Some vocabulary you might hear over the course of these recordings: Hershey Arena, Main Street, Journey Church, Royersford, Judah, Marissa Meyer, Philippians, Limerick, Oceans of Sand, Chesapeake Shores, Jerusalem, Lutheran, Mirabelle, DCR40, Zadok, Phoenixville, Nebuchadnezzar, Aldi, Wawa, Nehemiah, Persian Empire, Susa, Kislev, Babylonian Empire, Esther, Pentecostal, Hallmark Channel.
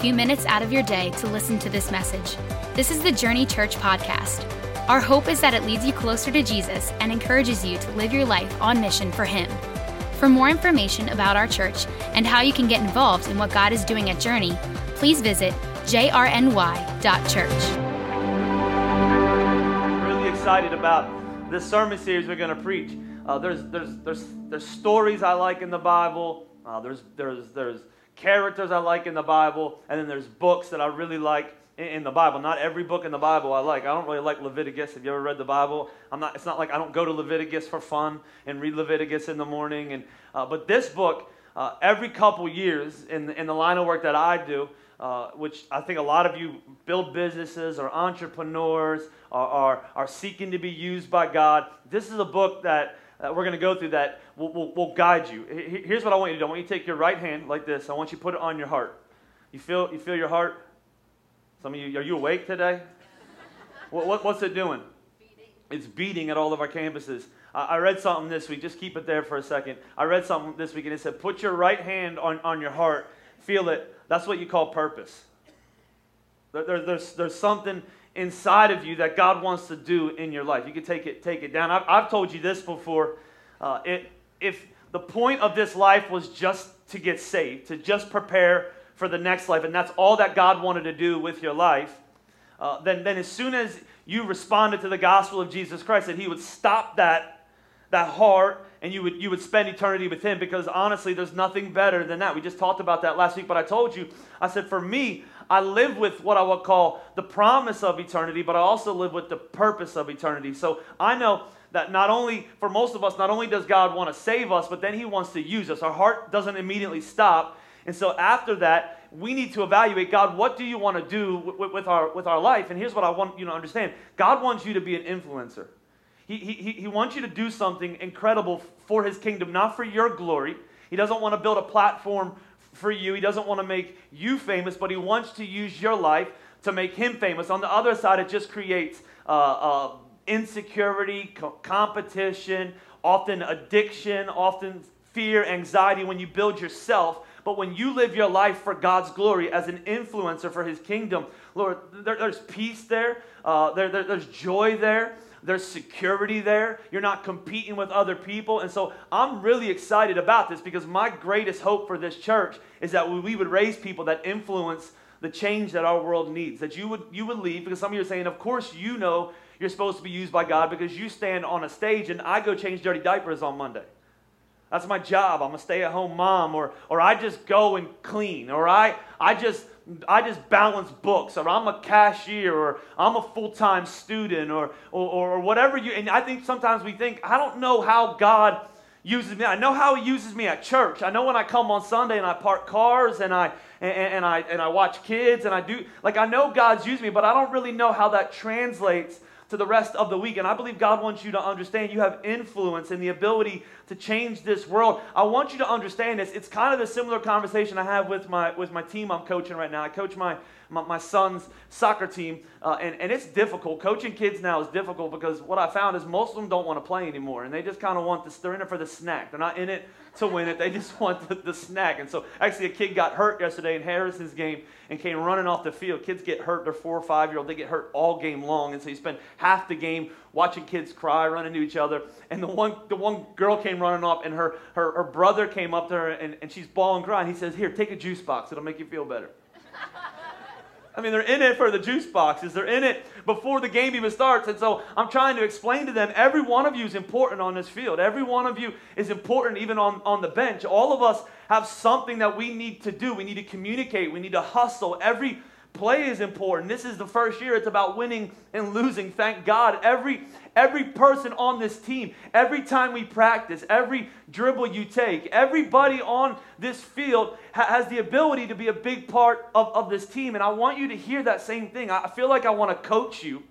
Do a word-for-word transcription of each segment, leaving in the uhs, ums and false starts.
few minutes out of your day to listen to this message. This is the Journey Church podcast. Our hope is that it leads you closer to Jesus and encourages you to live your life on mission for Him. For more information about our church and how you can get involved in what God is doing at Journey, please visit j r n y dot church. Excited about this sermon series we're going to preach. Uh, there's there's there's there's stories I like in the Bible. Uh, there's there's there's characters I like in the Bible, and then there's books that I really like in, in the Bible. Not every book in the Bible I like. I don't really like Leviticus. Have you ever read the Bible? I'm not. It's not like I don't go to Leviticus for fun and read Leviticus in the morning. And uh, but this book, uh, every couple years in in the line of work that I do. Uh, which I think a lot of you build businesses or entrepreneurs are, are, are seeking to be used by God. This is a book that uh, we're going to go through that will, will, will guide you. Here's what I want you to do. I want you to take your right hand like this. I want you to put it on your heart. You feel you feel your heart? Some of you, are you awake today? what, what What's it doing? Beating. It's beating at all of our campuses. I, I read something this week. Just keep it there for a second. I read something this week and it said, put your right hand on, on your heart. Feel it. That's what you call purpose. There, there, there's, there's something inside of you that God wants to do in your life. You can take it take it down. I've, I've told you this before. Uh, it, if the point of this life was just to get saved, to just prepare for the next life, and that's all that God wanted to do with your life, uh, then, then as soon as you responded to the gospel of Jesus Christ, that He would stop that, that heart, and you would you would spend eternity with Him, because honestly, there's nothing better than that. We just talked about that last week, but I told you, I said, for me, I live with what I would call the promise of eternity, but I also live with the purpose of eternity. So I know that not only, for most of us, not only does God want to save us, but then He wants to use us. Our heart doesn't immediately stop. And so after that, we need to evaluate, God, what do you want to do with, with, our, with our life? And here's what I want you to understand. God wants you to be an influencer. He, he, he wants you to do something incredible for His kingdom, not for your glory. He doesn't want to build a platform for you. He doesn't want to make you famous, but He wants to use your life to make Him famous. On the other side, it just creates uh, uh, insecurity, co- competition, often addiction, often fear, anxiety when you build yourself. But when you live your life for God's glory as an influencer for His kingdom, Lord, there, there's peace there. Uh, there, there, there's joy there. There's security there. You're not competing with other people. And so I'm really excited about this, because my greatest hope for this church is that we would raise people that influence the change that our world needs. That you would you would leave, because some of you are saying, of course you know you're supposed to be used by God because you stand on a stage and I go change dirty diapers on Monday. That's my job. I'm a stay-at-home mom, or or I just go and clean, or I I just I just balance books, or I'm a cashier, or I'm a full-time student, or, or or whatever you, and I think sometimes we think, I don't know how God uses me. I know how He uses me at church. I know when I come on Sunday and I park cars and I and, and I and I watch kids and I do, like I know God's used me, but I don't really know how that translates to the rest of the week. And I believe God wants you to understand you have influence and the ability to change this world. I want you to understand this. It's kind of the similar conversation I have with my with my team I'm coaching right now. I coach my my, my son's soccer team, uh, and, and it's difficult. Coaching kids now is difficult, because what I found is most of them don't want to play anymore, and they just kind of want this. They're in it for the snack. They're not in it to win it. They just want the, the snack. And so actually a kid got hurt yesterday in Harrison's game and came running off the field. Kids get hurt. They're four or five-year-old. They get hurt all game long, and so you spend half the game watching kids cry, run into each other. And the one the one girl came running off, and her, her, her brother came up to her, and, and she's bawling, crying. He says, here, take a juice box. It'll make you feel better. I mean, they're in it for the juice boxes. They're in it before the game even starts. And so I'm trying to explain to them, every one of you is important on this field. Every one of you is important even on, on the bench. All of us have something that we need to do. We need to communicate. We need to hustle. Every play is important. This is the first year. It's about winning and losing. Thank God. Every every person on this team, every time we practice, every dribble you take, everybody on this field ha- has the ability to be a big part of, of this team. And I want you to hear that same thing. I feel like I want to coach you.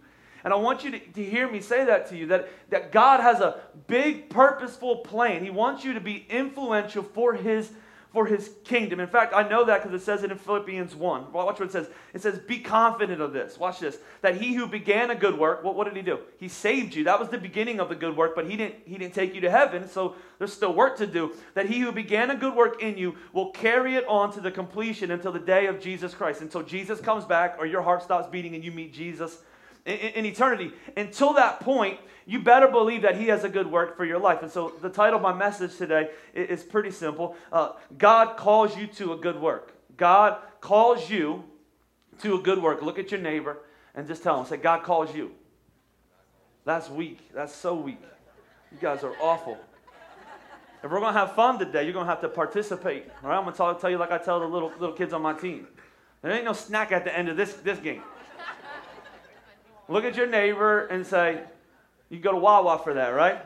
And I want you to, to hear me say that to you, that, that God has a big purposeful plan. He wants you to be influential for His for his kingdom. In fact, I know that because it says it in Philippians one. Watch what it says. It says, be confident of this. Watch this. That he who began a good work, what, what did he do? He saved you. That was the beginning of the good work, but he didn't, he didn't take you to heaven, so there's still work to do. That he who began a good work in you will carry it on to the completion until the day of Jesus Christ. Until Jesus comes back or your heart stops beating and you meet Jesus in, in, in eternity. Until that point, you better believe that he has a good work for your life. And so the title of my message today is pretty simple. Uh, God calls you to a good work. God calls you to a good work. Look at your neighbor and just tell him. Say, God calls you. That's weak. That's so weak. You guys are awful. If we're going to have fun today, you're going to have to participate. All right? I'm going to talk, tell you like I tell the little little kids on my team. There ain't no snack at the end of this, this game. Look at your neighbor and say, you can go to Wawa for that, right?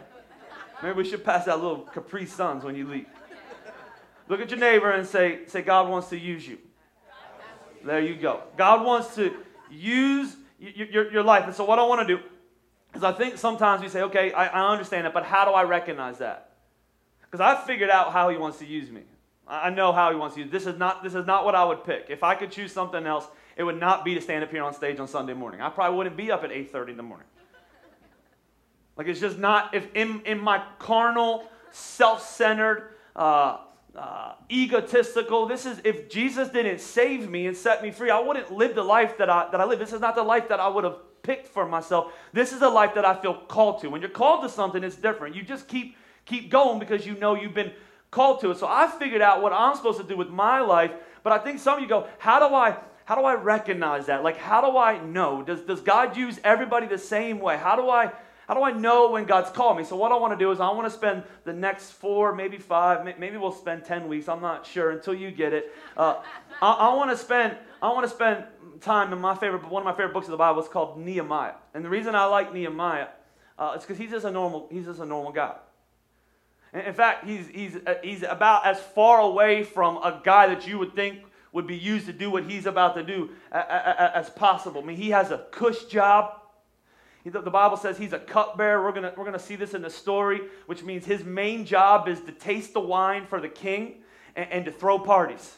Maybe we should pass out little Capri Suns when you leave. Look at your neighbor and say, say, God wants to use you. There you go. God wants to use your, your, your life. And so what I want to do is I think sometimes we say, okay, I, I understand that, but how do I recognize that? Because I figured out how he wants to use me. I know how he wants to use me. This is not, this is not what I would pick. If I could choose something else, it would not be to stand up here on stage on Sunday morning. I probably wouldn't be up at eight thirty in the morning. Like, it's just not, if in, in my carnal, self-centered, uh, uh, egotistical, this is, if Jesus didn't save me and set me free, I wouldn't live the life that I that I live. This is not the life that I would have picked for myself. This is the life that I feel called to. When you're called to something, it's different. You just keep Keep going because you know you've been called to it. So I figured out what I'm supposed to do with my life, but I think some of you go, how do I, how do I recognize that? Like, how do I know? Does does God use everybody the same way? How do I, how do I know when God's called me? So what I want to do is I want to spend the next four, maybe five, maybe we'll spend ten weeks. I'm not sure until you get it. Uh, I, I want to spend, I want to spend time in my favorite, one of my favorite books of the Bible is called Nehemiah. And the reason I like Nehemiah uh, is because he's just a normal, he's just a normal guy. In fact, he's he's he's about as far away from a guy that you would think would be used to do what he's about to do as possible. I mean, he has a cush job. The Bible says he's a cupbearer. We're gonna we're gonna see this in the story, which means his main job is to taste the wine for the king and, and to throw parties.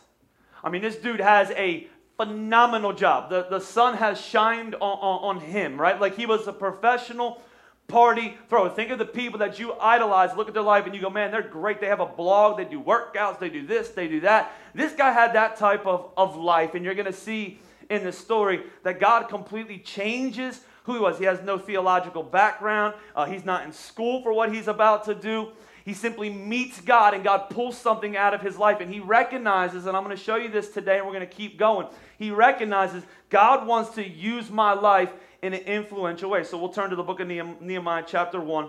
I mean, this dude has a phenomenal job. The the sun has shined on, on, on him, right? Like, he was a professional party throw. Think of the people that you idolize. Look at their life and you go, man, they're great. They have a blog. They do workouts. They do this. They do that. This guy had that type of, of life. And you're going to see in the story that God completely changes who he was. He has no theological background. Uh, he's not in school for what he's about to do. He simply meets God, and God pulls something out of his life. And he recognizes, and I'm going to show you this today, and we're going to keep going. He recognizes God wants to use my life in an influential way. So we'll turn to the book of Nehemiah chapter one,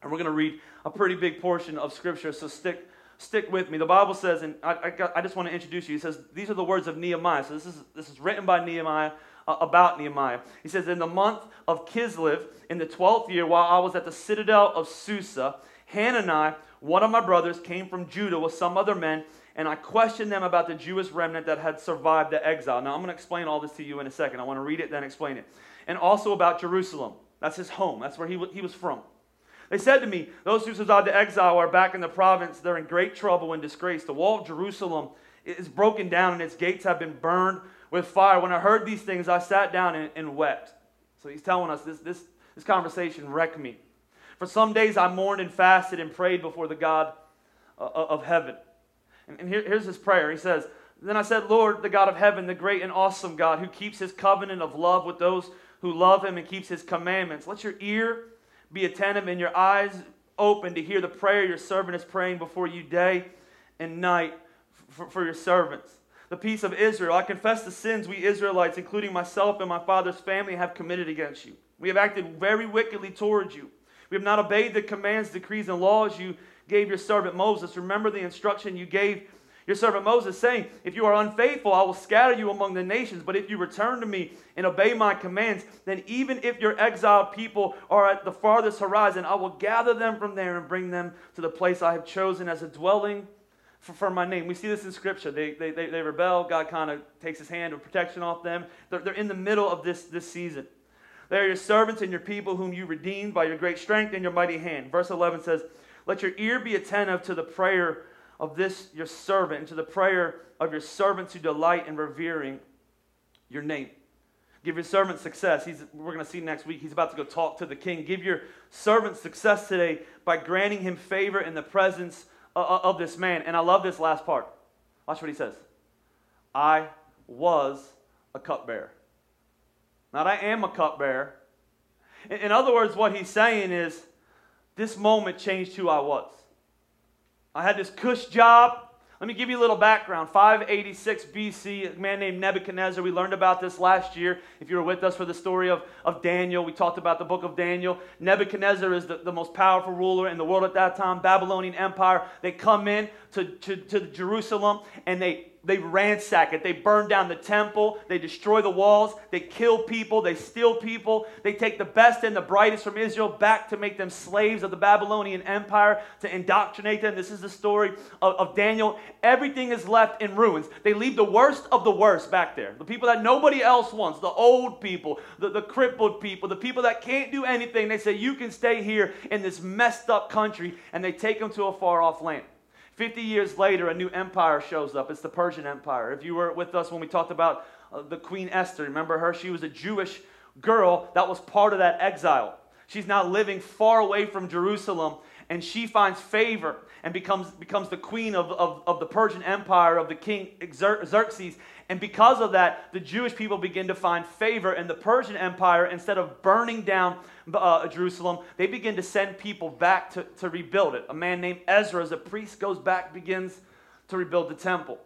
and we're going to read a pretty big portion of Scripture, so stick stick with me. The Bible says, and I, I, got, I just want to introduce you, it says, these are the words of Nehemiah. So this is, this is written by Nehemiah, uh, about Nehemiah. He says, in the month of Kislev, in the twelfth year, while I was at the citadel of Susa, Hanani, one of my brothers, came from Judah with some other men, and I questioned them about the Jewish remnant that had survived the exile. Now, I'm going to explain all this to you in a second. I want to read it, then explain it. And also about Jerusalem. That's his home. That's where he, w- he was from. They said to me, those who survived the exile are back in the province. They're in great trouble and disgrace. The wall of Jerusalem is broken down, and its gates have been burned with fire. When I heard these things, I sat down and, and wept. So he's telling us this, this, this conversation wrecked me. For some days I mourned and fasted and prayed before the God uh, of heaven. And here, here's his prayer. He says, then I said, Lord, the God of heaven, the great and awesome God, who keeps his covenant of love with those who love him and keeps his commandments. Let your ear be attentive and your eyes open to hear the prayer your servant is praying before you day and night for, for your servants. The peace of Israel. I confess the sins we Israelites, including myself and my father's family, have committed against you. We have acted very wickedly towards you. We have not obeyed the commands, decrees, and laws you gave your servant Moses. Remember the instruction you gave your servant Moses, saying, if you are unfaithful, I will scatter you among the nations. But if you return to me and obey my commands, then even if your exiled people are at the farthest horizon, I will gather them from there and bring them to the place I have chosen as a dwelling for, for my name. We see this in Scripture. They they they, they rebel. God kind of takes his hand of protection off them. They're, they're in the middle of this, this season. They are your servants and your people whom you redeemed by your great strength and your mighty hand. Verse eleven says, let your ear be attentive to the prayer of this your servant and to the prayer of your servants who delight in revering your name. Give your servant success. He's, we're going to see next week. He's about to go talk to the king. Give your servant success today by granting him favor in the presence of, of this man. And I love this last part. Watch what he says. I was a cupbearer. Not I am a cupbearer. In, in other words, what he's saying is, this moment changed who I was. I had this cush job. Let me give you a little background. five eighty-six B C, a man named Nebuchadnezzar. We learned about this last year. If you were with us for the story of, of Daniel, we talked about the book of Daniel. Nebuchadnezzar is the, the most powerful ruler in the world at that time. Babylonian Empire. They come in to, to, to Jerusalem and they, they ransack it. They burn down the temple. They destroy the walls. They kill people. They steal people. They take the best and the brightest from Israel back to make them slaves of the Babylonian Empire, to indoctrinate them. This is the story of, of Daniel. Everything is left in ruins. They leave the worst of the worst back there. The people that nobody else wants, the old people, the, the crippled people, the people that can't do anything. They say, you can stay here in this messed up country, and they take them to a far-off land. Fifty years later, a new empire shows up. It's the Persian Empire. If you were with us when we talked about uh, the Queen Esther, remember her? She was a Jewish girl that was part of that exile. She's now living far away from Jerusalem, and she finds favor and becomes, becomes the queen of, of, of the Persian Empire, of the king Xerxes. And because of that, the Jewish people begin to find favor in the Persian Empire. Instead of burning down uh, Jerusalem, they begin to send people back to, to rebuild it. A man named Ezra, as a priest, goes back, begins to rebuild the temple.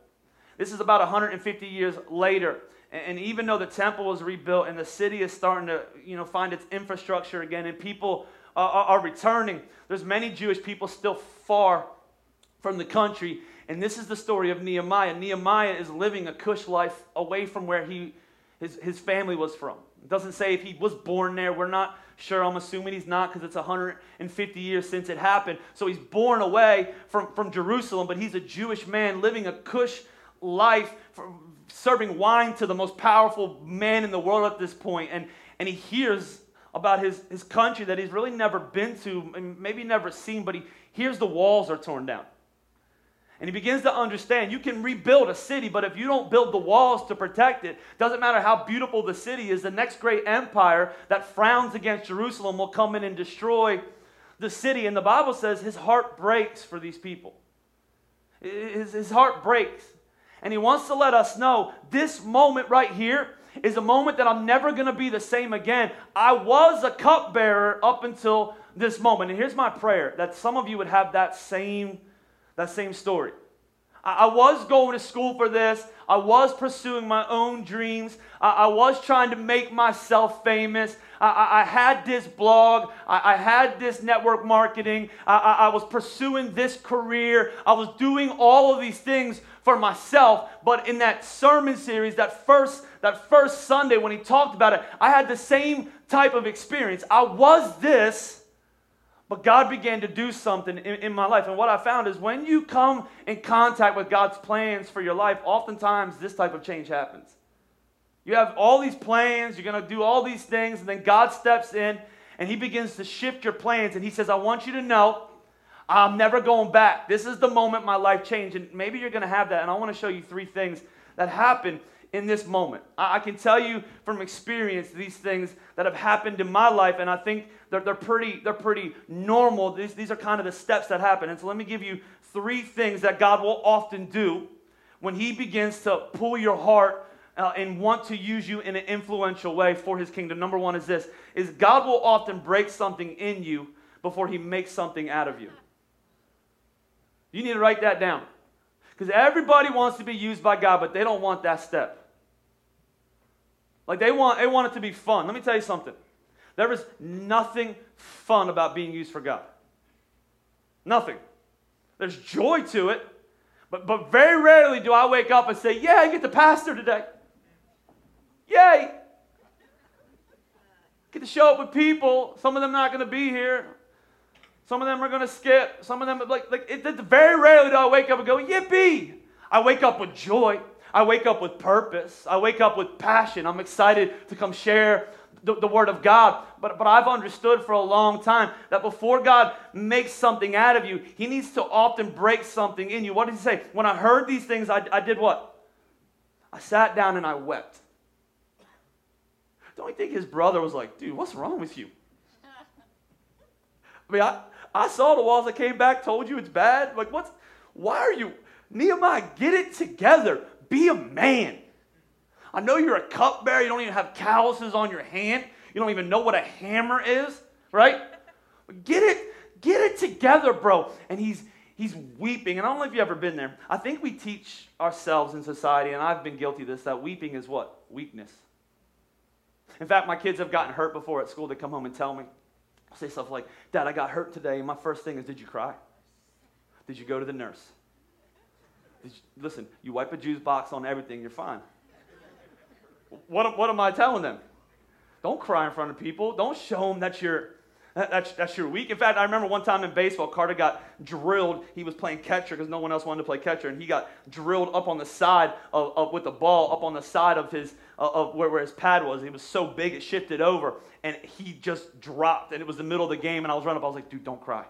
This is about one hundred fifty years later. And even though the temple was rebuilt and the city is starting to, you know, find its infrastructure again, and people are, are returning, there's many Jewish people still far from the country. And this is the story of Nehemiah. Nehemiah is living a cush life away from where he, his, his family was from. It doesn't say if he was born there. We're not sure. I'm assuming he's not, because it's one hundred fifty years since it happened. So he's born away from, from Jerusalem, but he's a Jewish man living a cush life, for, serving wine to the most powerful man in the world at this point. And, and he hears about his, his country that he's really never been to, and maybe never seen, but he hears the walls are torn down. And he begins to understand, you can rebuild a city, but if you don't build the walls to protect it, doesn't matter how beautiful the city is, the next great empire that frowns against Jerusalem will come in and destroy the city. And the Bible says his heart breaks for these people. His, his heart breaks. And he wants to let us know, this moment right here is a moment that I'm never going to be the same again. I was a cupbearer up until this moment. And here's my prayer, that some of you would have that same That same story. I, I was going to school for this. I was pursuing my own dreams. I, I was trying to make myself famous. I, I, I had this blog. I, I had this network marketing. I, I, I was pursuing this career. I was doing all of these things for myself. But in that sermon series, that first, that first Sunday when he talked about it, I had the same type of experience. I was this. But God began to do something in, in my life. And what I found is, when you come in contact with God's plans for your life, oftentimes this type of change happens. You have all these plans, you're going to do all these things, and then God steps in and he begins to shift your plans. And he says, I want you to know, I'm never going back. This is the moment my life changed. And maybe you're going to have that. And I want to show you three things that happen in this moment. I can tell you from experience these things that have happened in my life, and I think they're, they're pretty they're pretty normal. These, these are kind of the steps that happen. And so let me give you three things that God will often do when he begins to pull your heart uh, and want to use you in an influential way for his kingdom. Number one is this, is God will often break something in you before he makes something out of you. You need to write that down. Because everybody wants to be used by God, but they don't want that step. Like they want, they want it to be fun. Let me tell you something. There is nothing fun about being used for God. Nothing. There's joy to it, but, but very rarely do I wake up and say, yeah, I get to pastor today. Yay! Get to show up with people. Some of them not going to be here. Some of them are going to skip. Some of them, like, like it, it, very rarely do I wake up and go, yippee! I wake up with joy. I wake up with purpose. I wake up with passion. I'm excited to come share the, the Word of God. But, but I've understood for a long time that before God makes something out of you, He needs to often break something in you. What did He say? When I heard these things, I, I did what? I sat down and I wept. Don't you think his brother was like, dude, what's wrong with you? I mean, I, I saw the walls. I came back, told you it's bad. Like, what's, why are you, Nehemiah, get it together. Be a man. I know you're a cupbearer. You don't even have calluses on your hand. You don't even know what a hammer is, right? Get it, get it together, bro. And he's he's weeping. And I don't know if you've ever been there. I think we teach ourselves in society, and I've been guilty of this, that weeping is what? Weakness. In fact, my kids have gotten hurt before at school. They come home and tell me, I'll say stuff like, Dad, I got hurt today, and my first thing is, did you cry? Did you go to the nurse? Did you, listen, you wipe a juice box on everything, you're fine. What, what am I telling them? Don't cry in front of people. Don't show them that you're, that, that's, that's you're weak. In fact, I remember one time in baseball, Carter got drilled. He was playing catcher because no one else wanted to play catcher, and he got drilled up on the side of, of with the ball up on the side of his of, of where, where his pad was. He was so big it shifted over, and he just dropped. And it was the middle of the game, and I was running up. I was like, dude, don't cry.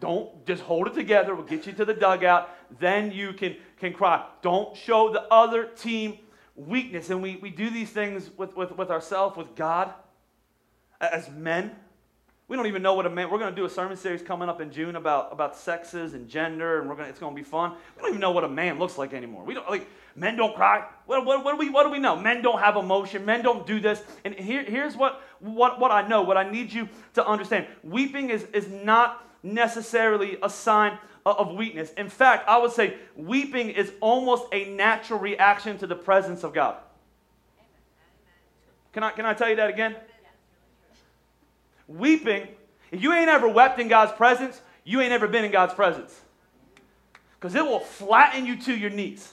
Don't, just hold it together. We'll get you to the dugout. Then you can can cry. Don't show the other team weakness. And we, we do these things with, with, with ourselves, with God, as men. We don't even know what a man, we're going to do a sermon series coming up in June about, about sexes and gender, and we're gonna, it's going to be fun. We don't even know what a man looks like anymore. We don't, like, men don't cry. What, what, what, do we, what do we know? Men don't have emotion. Men don't do this. And here, here's what, what, what I know, what I need you to understand. Weeping is, is not necessarily a sign of weakness. In fact, I would say weeping is almost a natural reaction to the presence of God. Can I, can I tell you that again? Weeping, if you ain't ever wept in God's presence, you ain't ever been in God's presence. Because it will flatten you to your knees.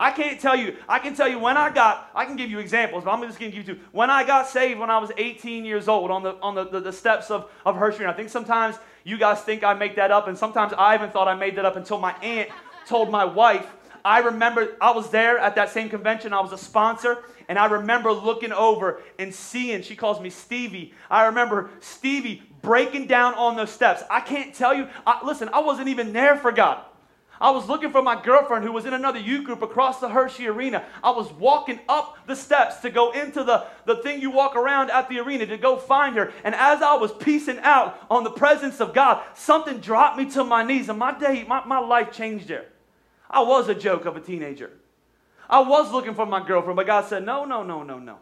I can't tell you, I can tell you when I got, I can give you examples, but I'm just going to give you two. When I got saved when I was eighteen years old on the on the, the, the steps of, of Hershey Arena. I think sometimes you guys think I make that up, and sometimes I even thought I made that up until my aunt told my wife. I remember I was there at that same convention, I was a sponsor, and I remember looking over and seeing, she calls me Stevie, I remember Stevie breaking down on those steps. I can't tell you, I, listen, I wasn't even there for God. I was looking for my girlfriend who was in another youth group across the Hershey Arena. I was walking up the steps to go into the, the thing you walk around at the arena to go find her. And as I was peacing out on the presence of God, something dropped me to my knees. And my day, my, my life changed there. I was a joke of a teenager. I was looking for my girlfriend, but God said, no, no, no, no, no.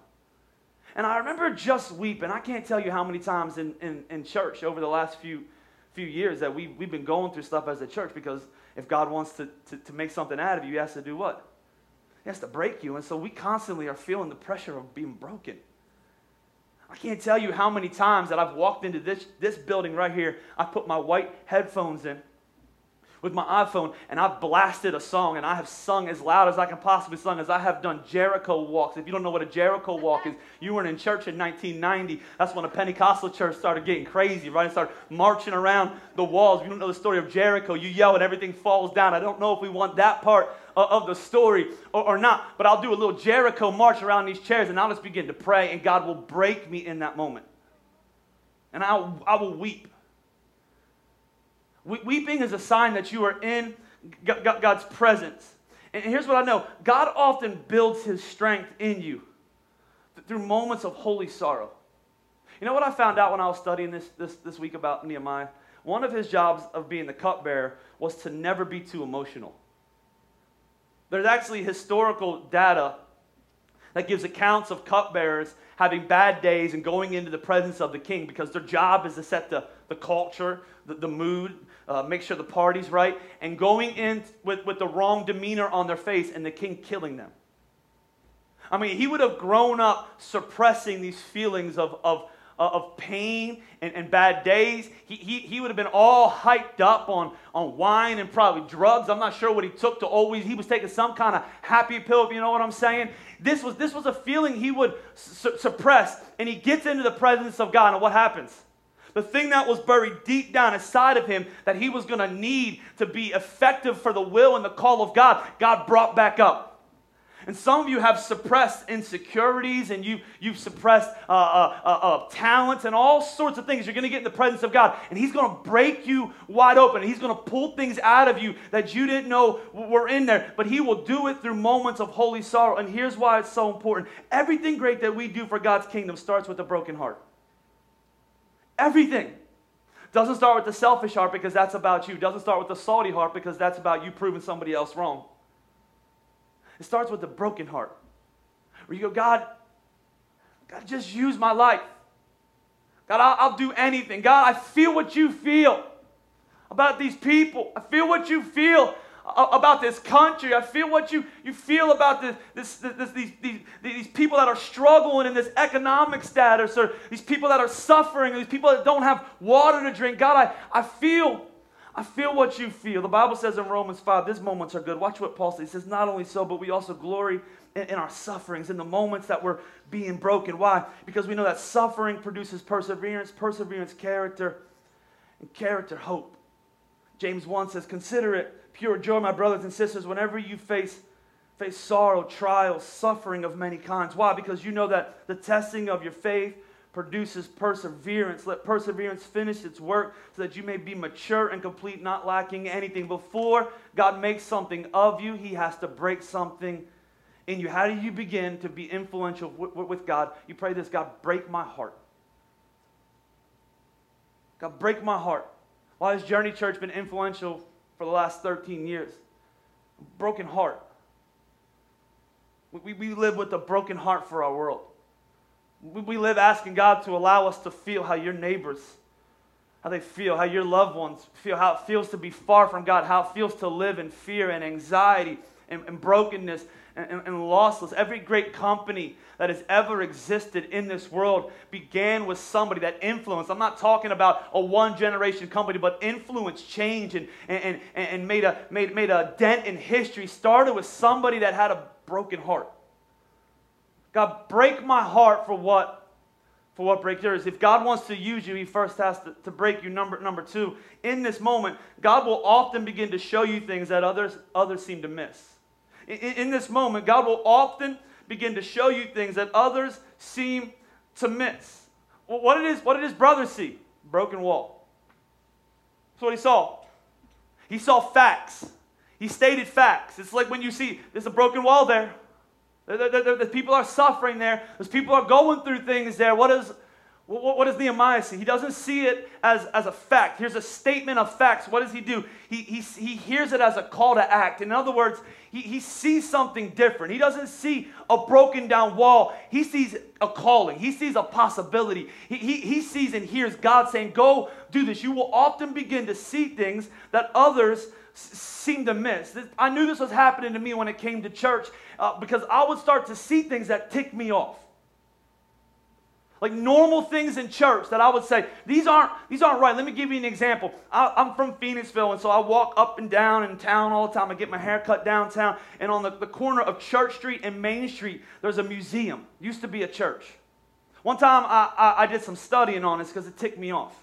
And I remember just weeping. I can't tell you how many times in, in, in church over the last few few years that we, we've been going through stuff as a church, because if God wants to, to, to make something out of you, He has to do what? He has to break you. And so we constantly are feeling the pressure of being broken. I can't tell you how many times that I've walked into this, this building right here. I put my white headphones in with my iPhone, and I've blasted a song, and I have sung as loud as I can possibly sung, as I have done Jericho walks. If you don't know what a Jericho walk is, you weren't in church in nineteen ninety. That's when a Pentecostal church started getting crazy, right? And started marching around the walls. If you don't know the story of Jericho, you yell and everything falls down. I don't know if we want that part of the story or, or not, but I'll do a little Jericho march around these chairs, and I'll just begin to pray, and God will break me in that moment. And I, I will weep. Weeping is a sign that you are in God's presence. And here's what I know. God often builds His strength in you through moments of holy sorrow. You know what I found out when I was studying this, this, this week about Nehemiah? One of his jobs of being the cupbearer was to never be too emotional. There's actually historical data that gives accounts of cupbearers having bad days and going into the presence of the king, because their job is to set the, the culture, the, the mood, uh, make sure the party's right, and going in with, with the wrong demeanor on their face and the king killing them. I mean, he would have grown up suppressing these feelings of, of, of pain and, and bad days. He, he, he would have been all hyped up on, on wine and probably drugs. I'm not sure what he took to always, he was taking some kind of happy pill, if you know what I'm saying. This was, this was a feeling he would su- suppress, and he gets into the presence of God, and what happens? The thing that was buried deep down inside of him that he was going to need to be effective for the will and the call of God, God brought back up. And some of you have suppressed insecurities, and you, you've suppressed uh, uh, uh, uh, talents and all sorts of things. You're going to get in the presence of God, and he's going to break you wide open. He's going to pull things out of you that you didn't know were in there, but he will do it through moments of holy sorrow. And here's why it's so important. Everything great that we do for God's kingdom starts with a broken heart. Everything. Doesn't start with the selfish heart because that's about you. Doesn't start with the salty heart because that's about you proving somebody else wrong. It starts with the broken heart, where you go, God, God, just use my life. God, I'll, I'll do anything. God, I feel what you feel about these people. I feel what you feel about this country. I feel what you, you feel about this, this, this, this, these, these, these people that are struggling in this economic status, or these people that are suffering, or these people that don't have water to drink. God, I, I feel I feel what you feel. The Bible says in Romans five, these moments are good. Watch what Paul says. He says, not only so, but we also glory in, in our sufferings, in the moments that we're being broken. Why? Because we know that suffering produces perseverance, perseverance, character, and character, hope. James one says, consider it pure joy, my brothers and sisters, whenever you face, face sorrow, trials, suffering of many kinds. Why? Because you know that the testing of your faith produces perseverance. Let perseverance finish its work so that you may be mature and complete, not lacking anything. Before God makes something of you, he has to break something in you. How do you begin to be influential with, with God? You pray this, God, break my heart. God, break my heart. Why has Journey Church been influential for the last thirteen years? Broken heart. We, we live with a broken heart for our world. We, we live asking God to allow us to feel how your neighbors, how they feel, how your loved ones feel, how it feels to be far from God, how it feels to live in fear and anxiety and, and brokenness and, and, and lossless. Every great company that has ever existed in this world began with somebody that influenced. I'm not talking about a one-generation company, but influence, change, and, and, and, and made, a, made, made a dent in history. Started with somebody that had a broken heart. God, break my heart for what for what break yours. If God wants to use you, he first has to, to break you. Number, number two, in this moment, God will often begin to show you things that others, others seem to miss. In, in this moment, God will often begin to show you things that others seem to miss. Well, what it is, what did his brother see? Broken wall. That's what he saw. He saw facts. He stated facts. It's like when you see, there's a broken wall there. There, there, there, the people are suffering there. Those people are going through things there. What is, what, what does Nehemiah see? He doesn't see it as, as a fact. Here's a statement of facts. What does he do? He, he, he hears it as a call to act. In other words, he, he sees something different. He doesn't see a broken down wall. He sees a calling. He sees a possibility. He, he, he sees and hears God saying, go do this. You will often begin to see things that others seemed to miss. I knew this was happening to me when it came to church uh, because I would start to see things that ticked me off. Like normal things in church that I would say, these aren't these aren't right. Let me give you an example. I, I'm from Phoenixville, and so I walk up and down in town all the time. I get my hair cut downtown, and on the, the corner of Church Street and Main Street, there's a museum. It used to be a church. One time I, I, I did some studying on this because it ticked me off.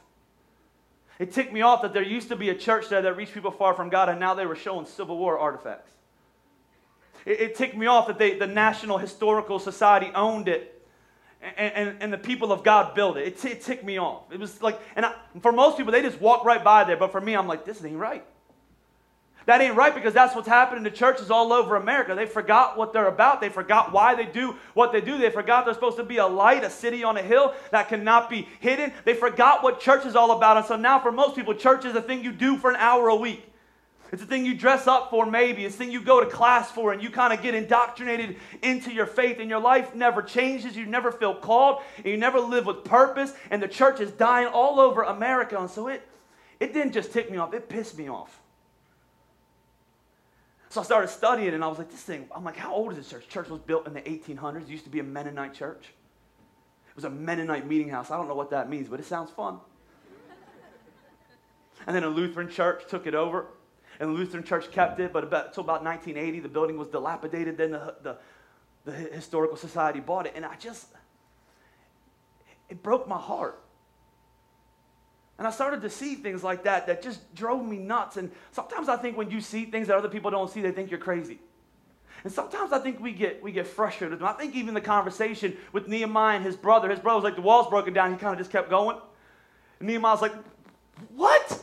It ticked me off that there used to be a church there that reached people far from God, and now they were showing Civil War artifacts. It, it ticked me off that they, the National Historical Society owned it, and, and, and the people of God built it. It, t- it ticked me off. It was like, and I, for most people, they just walk right by there, but for me, I'm like, this ain't right. That ain't right because that's what's happening to churches all over America. They forgot what they're about. They forgot why they do what they do. They forgot they're supposed to be a light, a city on a hill that cannot be hidden. They forgot what church is all about. And so now for most people, church is a thing you do for an hour a week. It's a thing you dress up for maybe. It's a thing you go to class for, and you kind of get indoctrinated into your faith, and your life never changes. You never feel called, and you never live with purpose, and the church is dying all over America. And so it, it didn't just tick me off. It pissed me off. So I started studying, and I was like, this thing, I'm like, how old is this church? Church was built in the eighteen hundreds. It used to be a Mennonite church. It was a Mennonite meeting house. I don't know what that means, but it sounds fun. And then a Lutheran church took it over, and the Lutheran church kept it, but about, until about nineteen eighty, the building was dilapidated. Then the, the, the Historical Society bought it, and I just, it broke my heart. And I started to see things like that that just drove me nuts. And sometimes I think when you see things that other people don't see, they think you're crazy. And sometimes I think we get we get frustrated with them. I think even the conversation with Nehemiah and his brother, his brother was like, the wall's broken down. He kind of just kept going. And Nehemiah's like, what?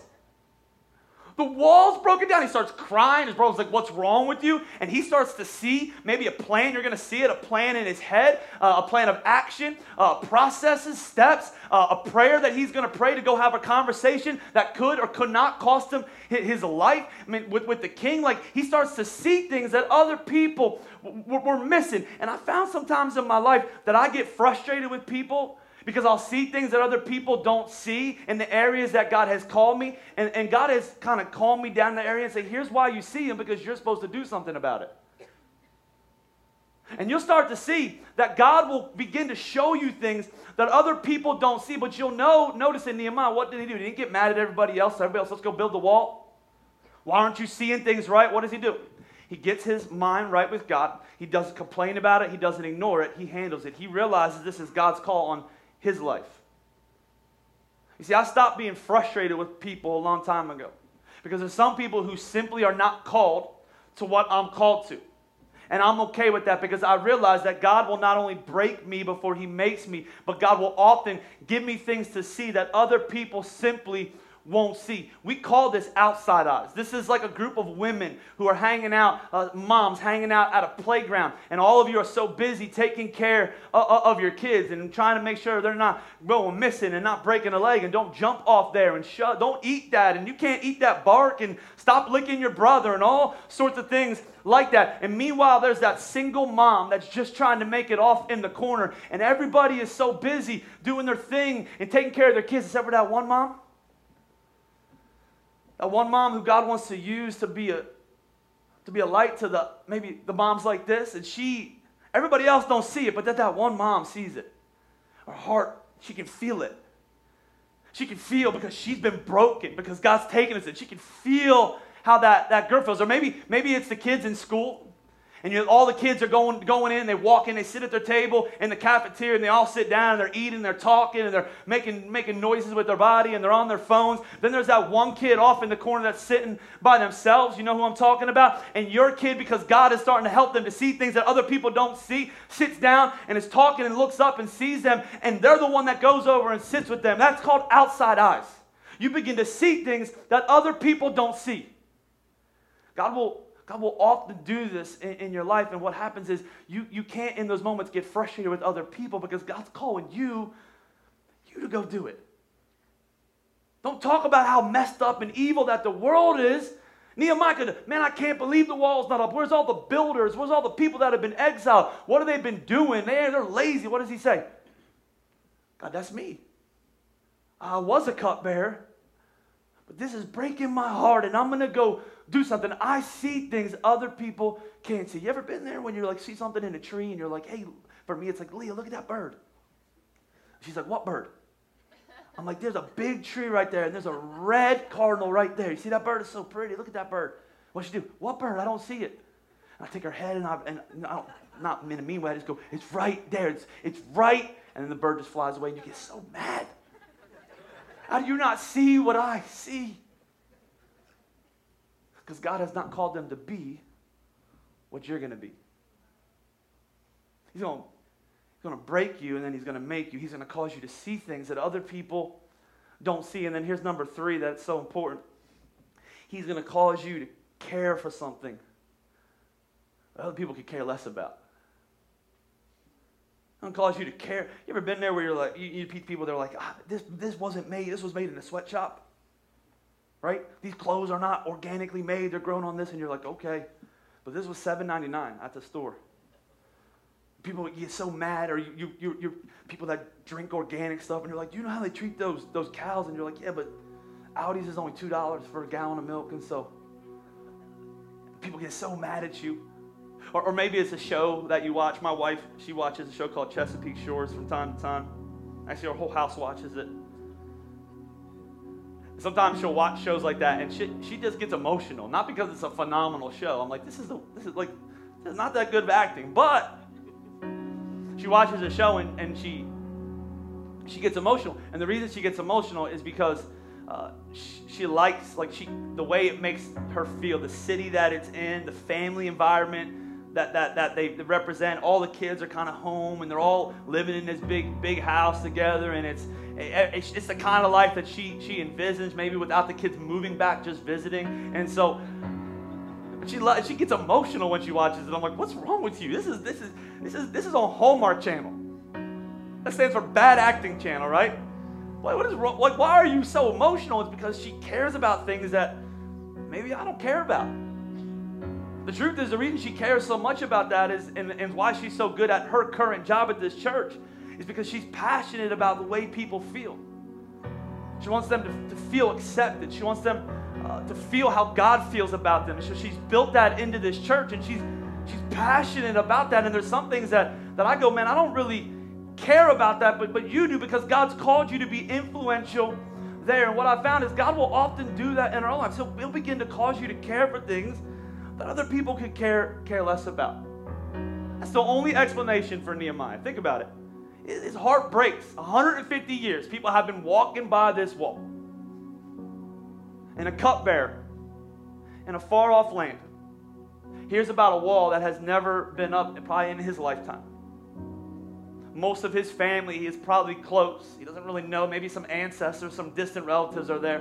The wall's broken down. He starts crying. His brother's like, what's wrong with you? And he starts to see maybe a plan. You're going to see it, a plan in his head, uh, a plan of action, uh, processes, steps, uh, a prayer that he's going to pray to go have a conversation that could or could not cost him his life. I mean, with, with the king, like he starts to see things that other people w- w- were missing. And I found sometimes in my life that I get frustrated with people because I'll see things that other people don't see in the areas that God has called me. And, and God has kind of calmed me down in the area and said, here's why you see them, because you're supposed to do something about it. And you'll start to see that God will begin to show you things that other people don't see. But you'll know, notice in Nehemiah, what did he do? He didn't get mad at everybody else. Everybody else, let's go build the wall. Why aren't you seeing things right? What does he do? He gets his mind right with God. He doesn't complain about it. He doesn't ignore it. He handles it. He realizes this is God's call on his life. You see, I stopped being frustrated with people a long time ago because there's some people who simply are not called to what I'm called to. And I'm okay with that because I realize that God will not only break me before he makes me, but God will often give me things to see that other people simply won't see. We call this outside eyes. This is like a group of women who are hanging out, uh, moms hanging out at a playground, and all of you are so busy taking care of, of your kids and trying to make sure they're not going missing and not breaking a leg and don't jump off there and shove, don't eat that and you can't eat that bark and stop licking your brother and all sorts of things like that. And meanwhile, there's that single mom that's just trying to make it off in the corner, and everybody is so busy doing their thing and taking care of their kids except for that one mom. That one mom who God wants to use to be a to be a light to the maybe the moms like this, and she, everybody else don't see it, but that, that one mom sees it. Her heart, she can feel it. She can feel because she's been broken, because God's taken us in. She can feel how that, that girl feels. Or maybe, maybe it's the kids in school. And you, all the kids are going going in, they walk in, they sit at their table in the cafeteria, and they all sit down, and they're eating, they're talking, and they're making making noises with their body, and they're on their phones. Then there's that one kid off in the corner that's sitting by themselves. You know who I'm talking about? And your kid, because God is starting to help them to see things that other people don't see, sits down and is talking and looks up and sees them, and they're the one that goes over and sits with them. That's called outside eyes. You begin to see things that other people don't see. God will... God will often do this in, in your life, and what happens is you, you can't in those moments get frustrated with other people because God's calling you, you to go do it. Don't talk about how messed up and evil that the world is. Nehemiah could, man, I can't believe the wall's not up. Where's all the builders? Where's all the people that have been exiled? What have they been doing? They're, they're lazy. What does he say? God, that's me. I was a cupbearer, but this is breaking my heart, and I'm going to go do something. I see things other people can't see. You ever been there when you like see something in a tree and you're like, hey, for me, it's like, Leah, look at that bird. She's like, what bird? I'm like, there's a big tree right there, and there's a red cardinal right there. You see that bird is so pretty. Look at that bird. What'd she do? What bird? I don't see it. And I take her head, and I, and I don't, not in a mean way, I just go, it's right there. It's, it's right. And then the bird just flies away, and you get so mad. How do you not see what I see? Because God has not called them to be what you're going to be. He's going to break you, and then he's going to make you. He's going to cause you to see things that other people don't see. And then here's number three that's so important. He's going to cause you to care for something that other people could care less about. He's going to cause you to care. You ever been there where you're like, you, you people that are like, ah, this, this wasn't made. This was made in a sweatshop. Right? These clothes are not organically made. They're grown on this. And you're like, okay. But this was seven ninety-nine at the store. People get so mad. Or you, you, you, you're people that drink organic stuff. And you're like, you know how they treat those those cows? And you're like, yeah, but Aldi's is only two dollars for a gallon of milk. And so people get so mad at you. Or, or maybe it's a show that you watch. My wife, she watches a show called Chesapeake Shores from time to time. Actually, our whole house watches it. Sometimes she'll watch shows like that, and she she just gets emotional. Not because it's a phenomenal show. I'm like, this is a, this is like, this is not that good of acting. But she watches a show, and, and she she gets emotional. And the reason she gets emotional is because uh, she, she likes like she the way it makes her feel, the city that it's in, the family environment, that that that they represent. All the kids are kind of home, and they're all living in this big big house together, and it's it's just the kind of life that she she envisions, maybe without the kids moving back, just visiting. And so she she gets emotional when she watches it. I'm like, what's wrong with you? This is this is this is this is on Hallmark Channel. That stands for Bad Acting Channel, right? Like, what is wrong? Like, why are you so emotional? It's because she cares about things that maybe I don't care about. The truth is, the reason she cares so much about that is, and, and why she's so good at her current job at this church, is because she's passionate about the way people feel. She wants them to, to feel accepted. She wants them uh, to feel how God feels about them. So she's built that into this church, and she's she's passionate about that. And there's some things that, that I go, man, I don't really care about that, but, but you do, because God's called you to be influential there. And what I found is God will often do that in our lives. He'll, he'll begin to cause you to care for things that other people could care care less about. That's the only explanation for Nehemiah. Think about it. His heart breaks. one hundred fifty years, people have been walking by this wall, and a cupbearer in a far-off land hears about a wall that has never been up probably in his lifetime. Most of his family, he is probably close. He doesn't really know. Maybe some ancestors, some distant relatives are there.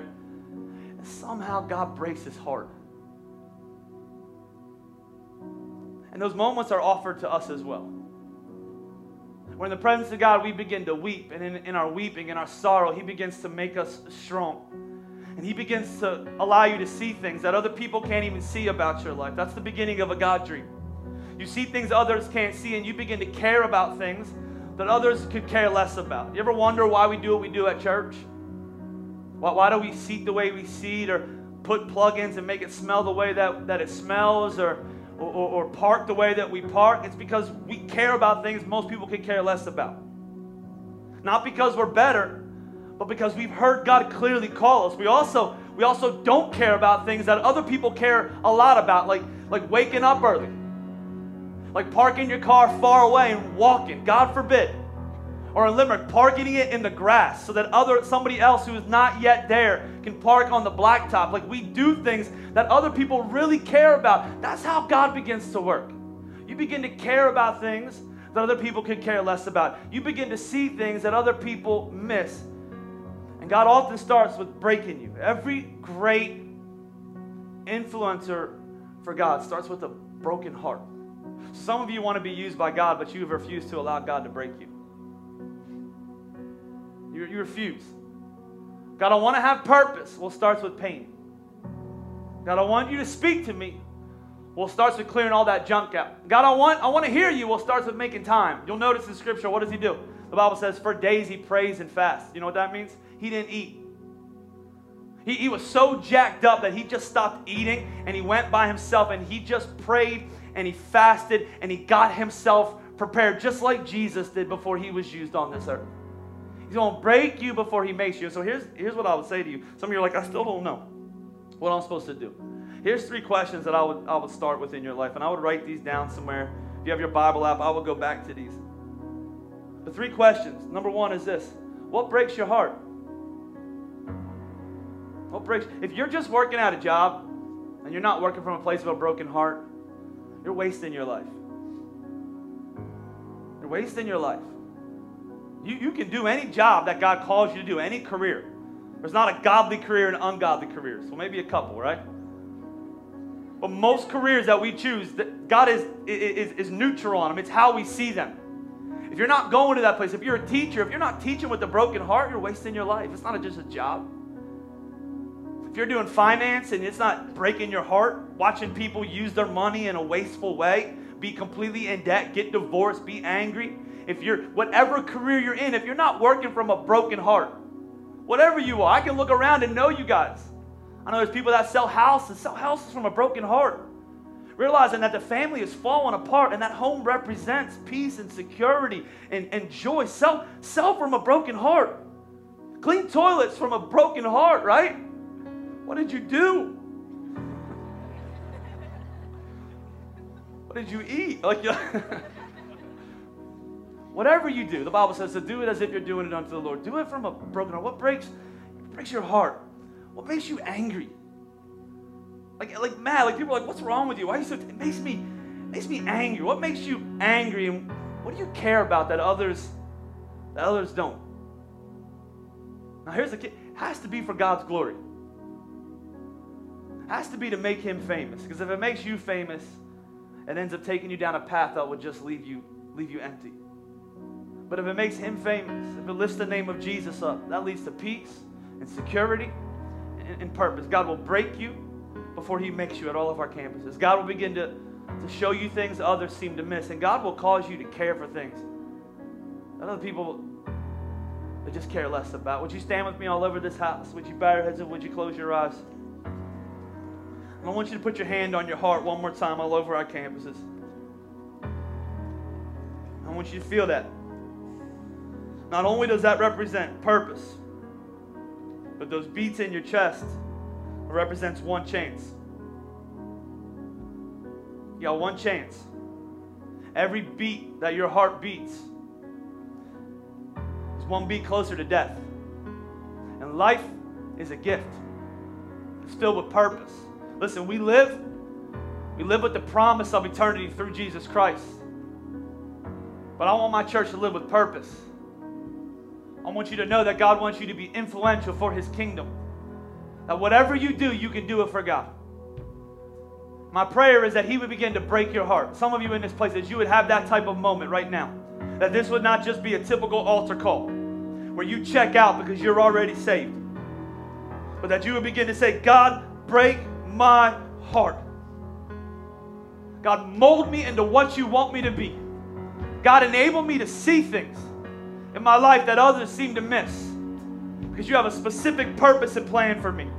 And somehow God breaks his heart. And those moments are offered to us as well. When in the presence of God, we begin to weep. And in, in our weeping, in our sorrow, he begins to make us strong. And he begins to allow you to see things that other people can't even see about your life. That's the beginning of a God dream. You see things others can't see, and you begin to care about things that others could care less about. You ever wonder why we do what we do at church? Why, why do we seat the way we seat, or put plug-ins and make it smell the way that, that it smells, or, or, or park the way that we park? It's because we care about things most people could care less about. Not because we're better, but because we've heard God clearly call us. We also we also don't care about things that other people care a lot about, like like waking up early. Like parking your car far away and walking, God forbid. Or in Limerick, parking it in the grass so that other somebody else who is not yet there can park on the blacktop. Like, we do things that other people really care about. That's how God begins to work. You begin to care about things that other people could care less about. You begin to see things that other people miss. And God often starts with breaking you. Every great influencer for God starts with a broken heart. Some of you want to be used by God, but you have refused to allow God to break you. You, you refuse. God, I want to have purpose. Well, it starts with pain. God, I want you to speak to me. Well, it starts with clearing all that junk out. God, I want I want to hear you. Well, it starts with making time. You'll notice in Scripture, what does he do? The Bible says, for days he prays and fasts. You know what that means? He didn't eat. He, he was so jacked up that he just stopped eating, and he went by himself, and he just prayed, and he fasted, and he got himself prepared, just like Jesus did before he was used on this earth. He's going to break you before he makes you. So here's, here's what I would say to you. Some of you are like, I still don't know what I'm supposed to do. Here's three questions that I would, I would start with in your life, and I would write these down somewhere. If you have your Bible app, I would go back to these. The three questions. Number one is this. What breaks your heart? What breaks? If you're just working at a job, and you're not working from a place of a broken heart, you're wasting your life. You're wasting your life. You, you can do any job that God calls you to do, any career. There's not a godly career and ungodly career. So maybe a couple, right? But most careers that we choose, God is, is, is neutral on them. It's how we see them. If you're not going to that place, if you're a teacher, if you're not teaching with a broken heart, you're wasting your life. It's not just a job. If you're doing finance and it's not breaking your heart, watching people use their money in a wasteful way, be completely in debt, get divorced, be angry. If you're, whatever career you're in, if you're not working from a broken heart, whatever you are, I can look around and know you guys. I know there's people that sell houses, sell houses from a broken heart, realizing that the family is falling apart and that home represents peace and security and, and joy. Sell, sell from a broken heart. Clean toilets from a broken heart, right? What did you do? What did you eat? Like, whatever you do, the Bible says to do it as if you're doing it unto the Lord. Do it from a broken heart. What breaks, what breaks your heart? What makes you angry? Like, like mad. Like people are like, what's wrong with you? Why are you so? T-? It makes me. makes me angry. What makes you angry, and what do you care about that others that others don't? Now here's the key. It has to be for God's glory. It has to be to make him famous. Because if it makes you famous, it ends up taking you down a path that would just leave you leave you empty. But if it makes him famous, if it lifts the name of Jesus up, that leads to peace and security and, and purpose. God will break you before he makes you at all of our campuses. God will begin to, to show you things others seem to miss. And God will cause you to care for things that other people that just care less about. Would you stand with me all over this house? Would you bow your heads and would you close your eyes? And I want you to put your hand on your heart one more time all over our campuses. I want you to feel that. Not only does that represent purpose, but those beats in your chest represents one chance. You got one chance. Every beat that your heart beats is one beat closer to death. And life is a gift. It's filled with purpose. Listen, we live, we live with the promise of eternity through Jesus Christ. But I want my church to live with purpose. I want you to know that God wants you to be influential for his kingdom. That whatever you do, you can do it for God. My prayer is that he would begin to break your heart. Some of you in this place, that you would have that type of moment right now. That this would not just be a typical altar call where you check out because you're already saved. But that you would begin to say, God, break my heart. God, mold me into what you want me to be. God, enable me to see things in my life that others seem to miss, because you have a specific purpose and plan for me.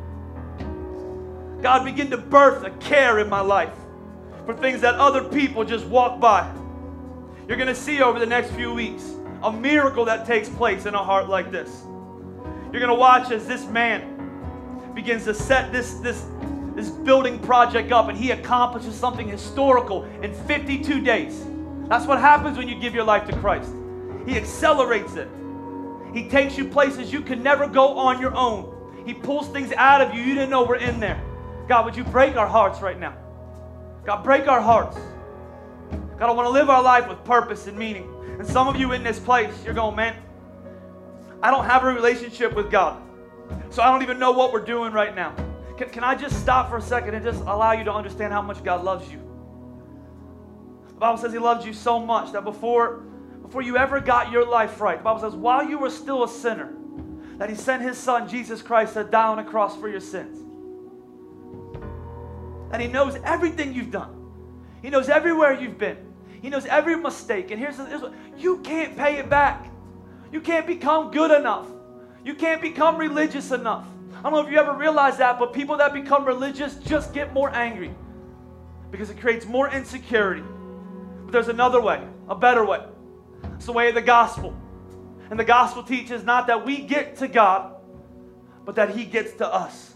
God, begin to birth a care in my life for things that other people just walk by. You're going to see over the next few weeks a miracle that takes place in a heart like this. You're going to watch as this man begins to set this, this, this building project up, and he accomplishes something historical in fifty-two days. That's what happens when you give your life to Christ. He accelerates it. He takes you places you could never go on your own. He pulls things out of you you didn't know were in there. God, would you break our hearts right now? God, break our hearts. God, I want to live our life with purpose and meaning. And some of you in this place, you're going, man, I don't have a relationship with God, so I don't even know what we're doing right now. Can, can I just stop for a second and just allow you to understand how much God loves you? The Bible says he loves you so much that before... Before you ever got your life right, the Bible says, while you were still a sinner, that he sent his son, Jesus Christ, to die on a cross for your sins. That he knows everything you've done. He knows everywhere you've been. He knows every mistake. And here's the thing. You can't pay it back. You can't become good enough. You can't become religious enough. I don't know if you ever realized that, but people that become religious just get more angry because it creates more insecurity. But there's another way, a better way. It's the way of the gospel. And the gospel teaches not that we get to God, but that he gets to us.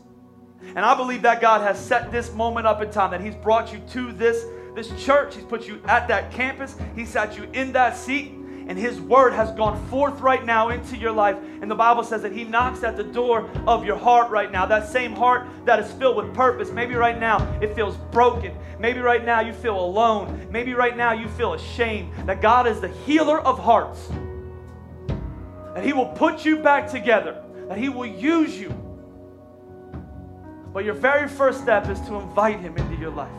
And I believe that God has set this moment up in time, that he's brought you to this, this church. He's put you at that campus. He sat you in that seat. And his word has gone forth right now into your life. And the Bible says that he knocks at the door of your heart right now. That same heart that is filled with purpose. Maybe right now it feels broken. Maybe right now you feel alone. Maybe right now you feel ashamed. That God is the healer of hearts. That he will put you back together. That he will use you. But your very first step is to invite him into your life.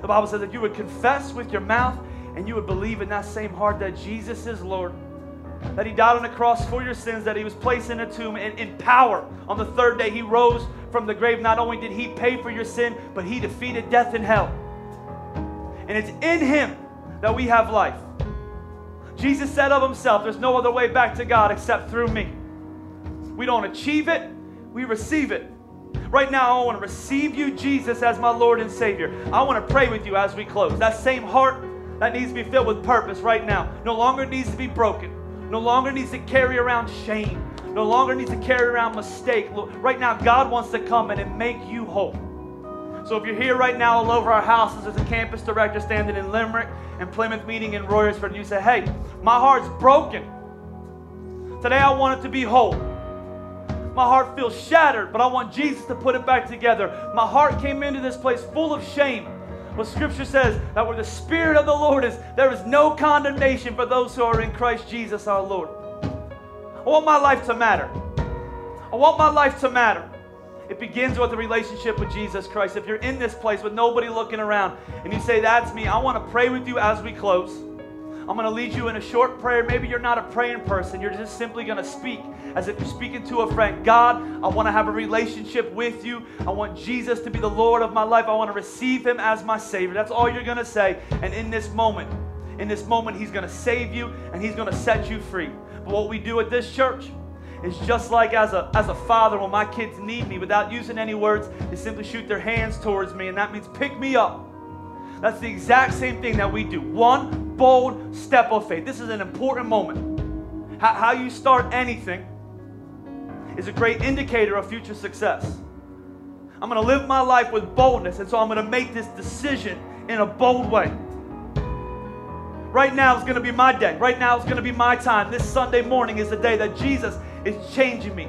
The Bible says that you would confess with your mouth and you would believe in that same heart that Jesus is Lord, that he died on the cross for your sins, that he was placed in a tomb, and in power on the third day he rose from the grave. Not only did he pay for your sin, but he defeated death and hell. And it's in him that we have life. Jesus said of himself, there's no other way back to God except through me. We don't achieve it, we receive it. Right now, I want to receive you, Jesus, as my Lord and Savior. I want to pray with you as we close. That same heart that needs to be filled with purpose right now no longer needs to be broken. No longer needs to carry around shame. No longer needs to carry around mistake. Right now, God wants to come in and make you whole. So if you're here right now all over our houses, as a campus director standing in Limerick and Plymouth meeting in Royersford, and you say, hey, my heart's broken. Today I want it to be whole. My heart feels shattered, but I want Jesus to put it back together. My heart came into this place full of shame. Well, Scripture says that where the Spirit of the Lord is, there is no condemnation for those who are in Christ Jesus our Lord. I want my life to matter. I want my life to matter. It begins with a relationship with Jesus Christ. If you're in this place with nobody looking around and you say, that's me, I want to pray with you as we close. I'm going to lead you in a short prayer. Maybe you're not a praying person. You're just simply going to speak as if you're speaking to a friend. God, I want to have a relationship with you. I want Jesus to be the Lord of my life. I want to receive him as my Savior. That's all you're going to say. And in this moment, in this moment, he's going to save you and he's going to set you free. But what we do at this church, it's just like as a as a father, when my kids need me, without using any words, they simply shoot their hands towards me, and that means pick me up. That's the exact same thing that we do. One bold step of faith. This is an important moment. How, how you start anything is a great indicator of future success. I'm going to live my life with boldness, and so I'm going to make this decision in a bold way. Right now is going to be my day. Right now is going to be my time. This Sunday morning is the day that Jesus is changing me.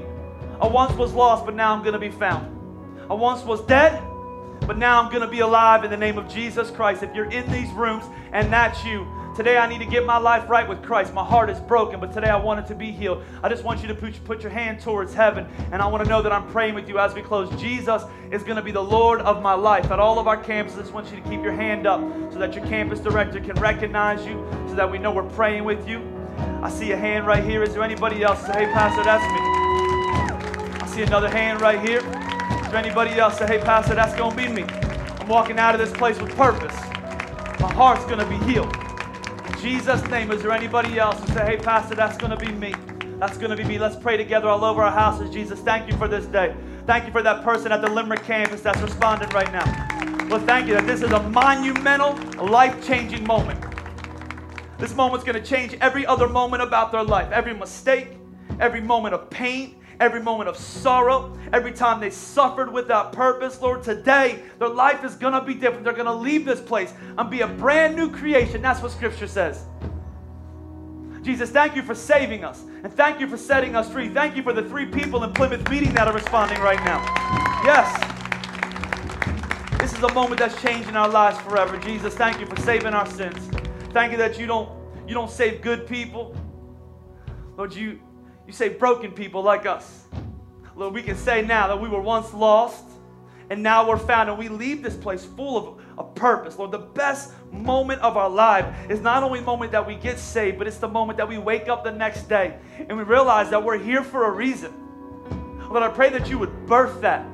I once was lost, but now I'm going to be found. I once was dead, but now I'm going to be alive in the name of Jesus Christ. If you're in these rooms and that's you, today I need to get my life right with Christ. My heart is broken, but today I want it to be healed. I just want you to put your hand towards heaven, and I want to know that I'm praying with you as we close. Jesus is going to be the Lord of my life. At all of our campuses, I want you to keep your hand up so that your campus director can recognize you, so that we know we're praying with you. I see a hand right here. Is there anybody else? Say, hey, Pastor, that's me. I see another hand right here. Is there anybody else? Say, hey, Pastor, that's going to be me. I'm walking out of this place with purpose. My heart's going to be healed. In Jesus' name, is there anybody else? And say, hey, Pastor, that's going to be me. That's going to be me. Let's pray together all over our houses. Jesus, thank you for this day. Thank you for that person at the Limerick campus that's responding right now. Well, thank you that this is a monumental, life-changing moment. This moment's going to change every other moment about their life. Every mistake, every moment of pain, every moment of sorrow, every time they suffered without purpose, Lord, today their life is going to be different. They're going to leave this place and be a brand new creation. That's what Scripture says. Jesus, thank you for saving us, and thank you for setting us free. Thank you for the three people in Plymouth meeting that are responding right now. Yes. This is a moment that's changing our lives forever. Jesus, thank you for saving our sins. Thank you that you don't you don't save good people. Lord, you, you save broken people like us. Lord, we can say now that we were once lost and now we're found, and we leave this place full of a purpose. Lord, the best moment of our life is not only the moment that we get saved, but it's the moment that we wake up the next day and we realize that we're here for a reason. Lord, I pray that you would birth that.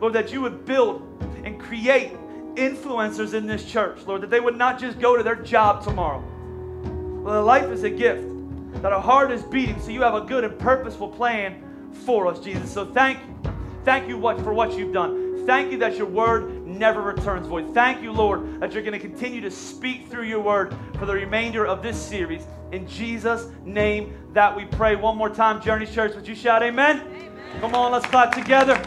Lord, that you would build and create influencers in this church, Lord, that they would not just go to their job tomorrow. Well, life is a gift, that our heart is beating, so you have a good and purposeful plan for us, Jesus. So thank you. Thank you for what you've done. Thank you that your word never returns void. Thank you, Lord, that you're going to continue to speak through your word for the remainder of this series. In Jesus' name that we pray. One more time, Journey Church, would you shout amen? Amen. Come on, let's clap together.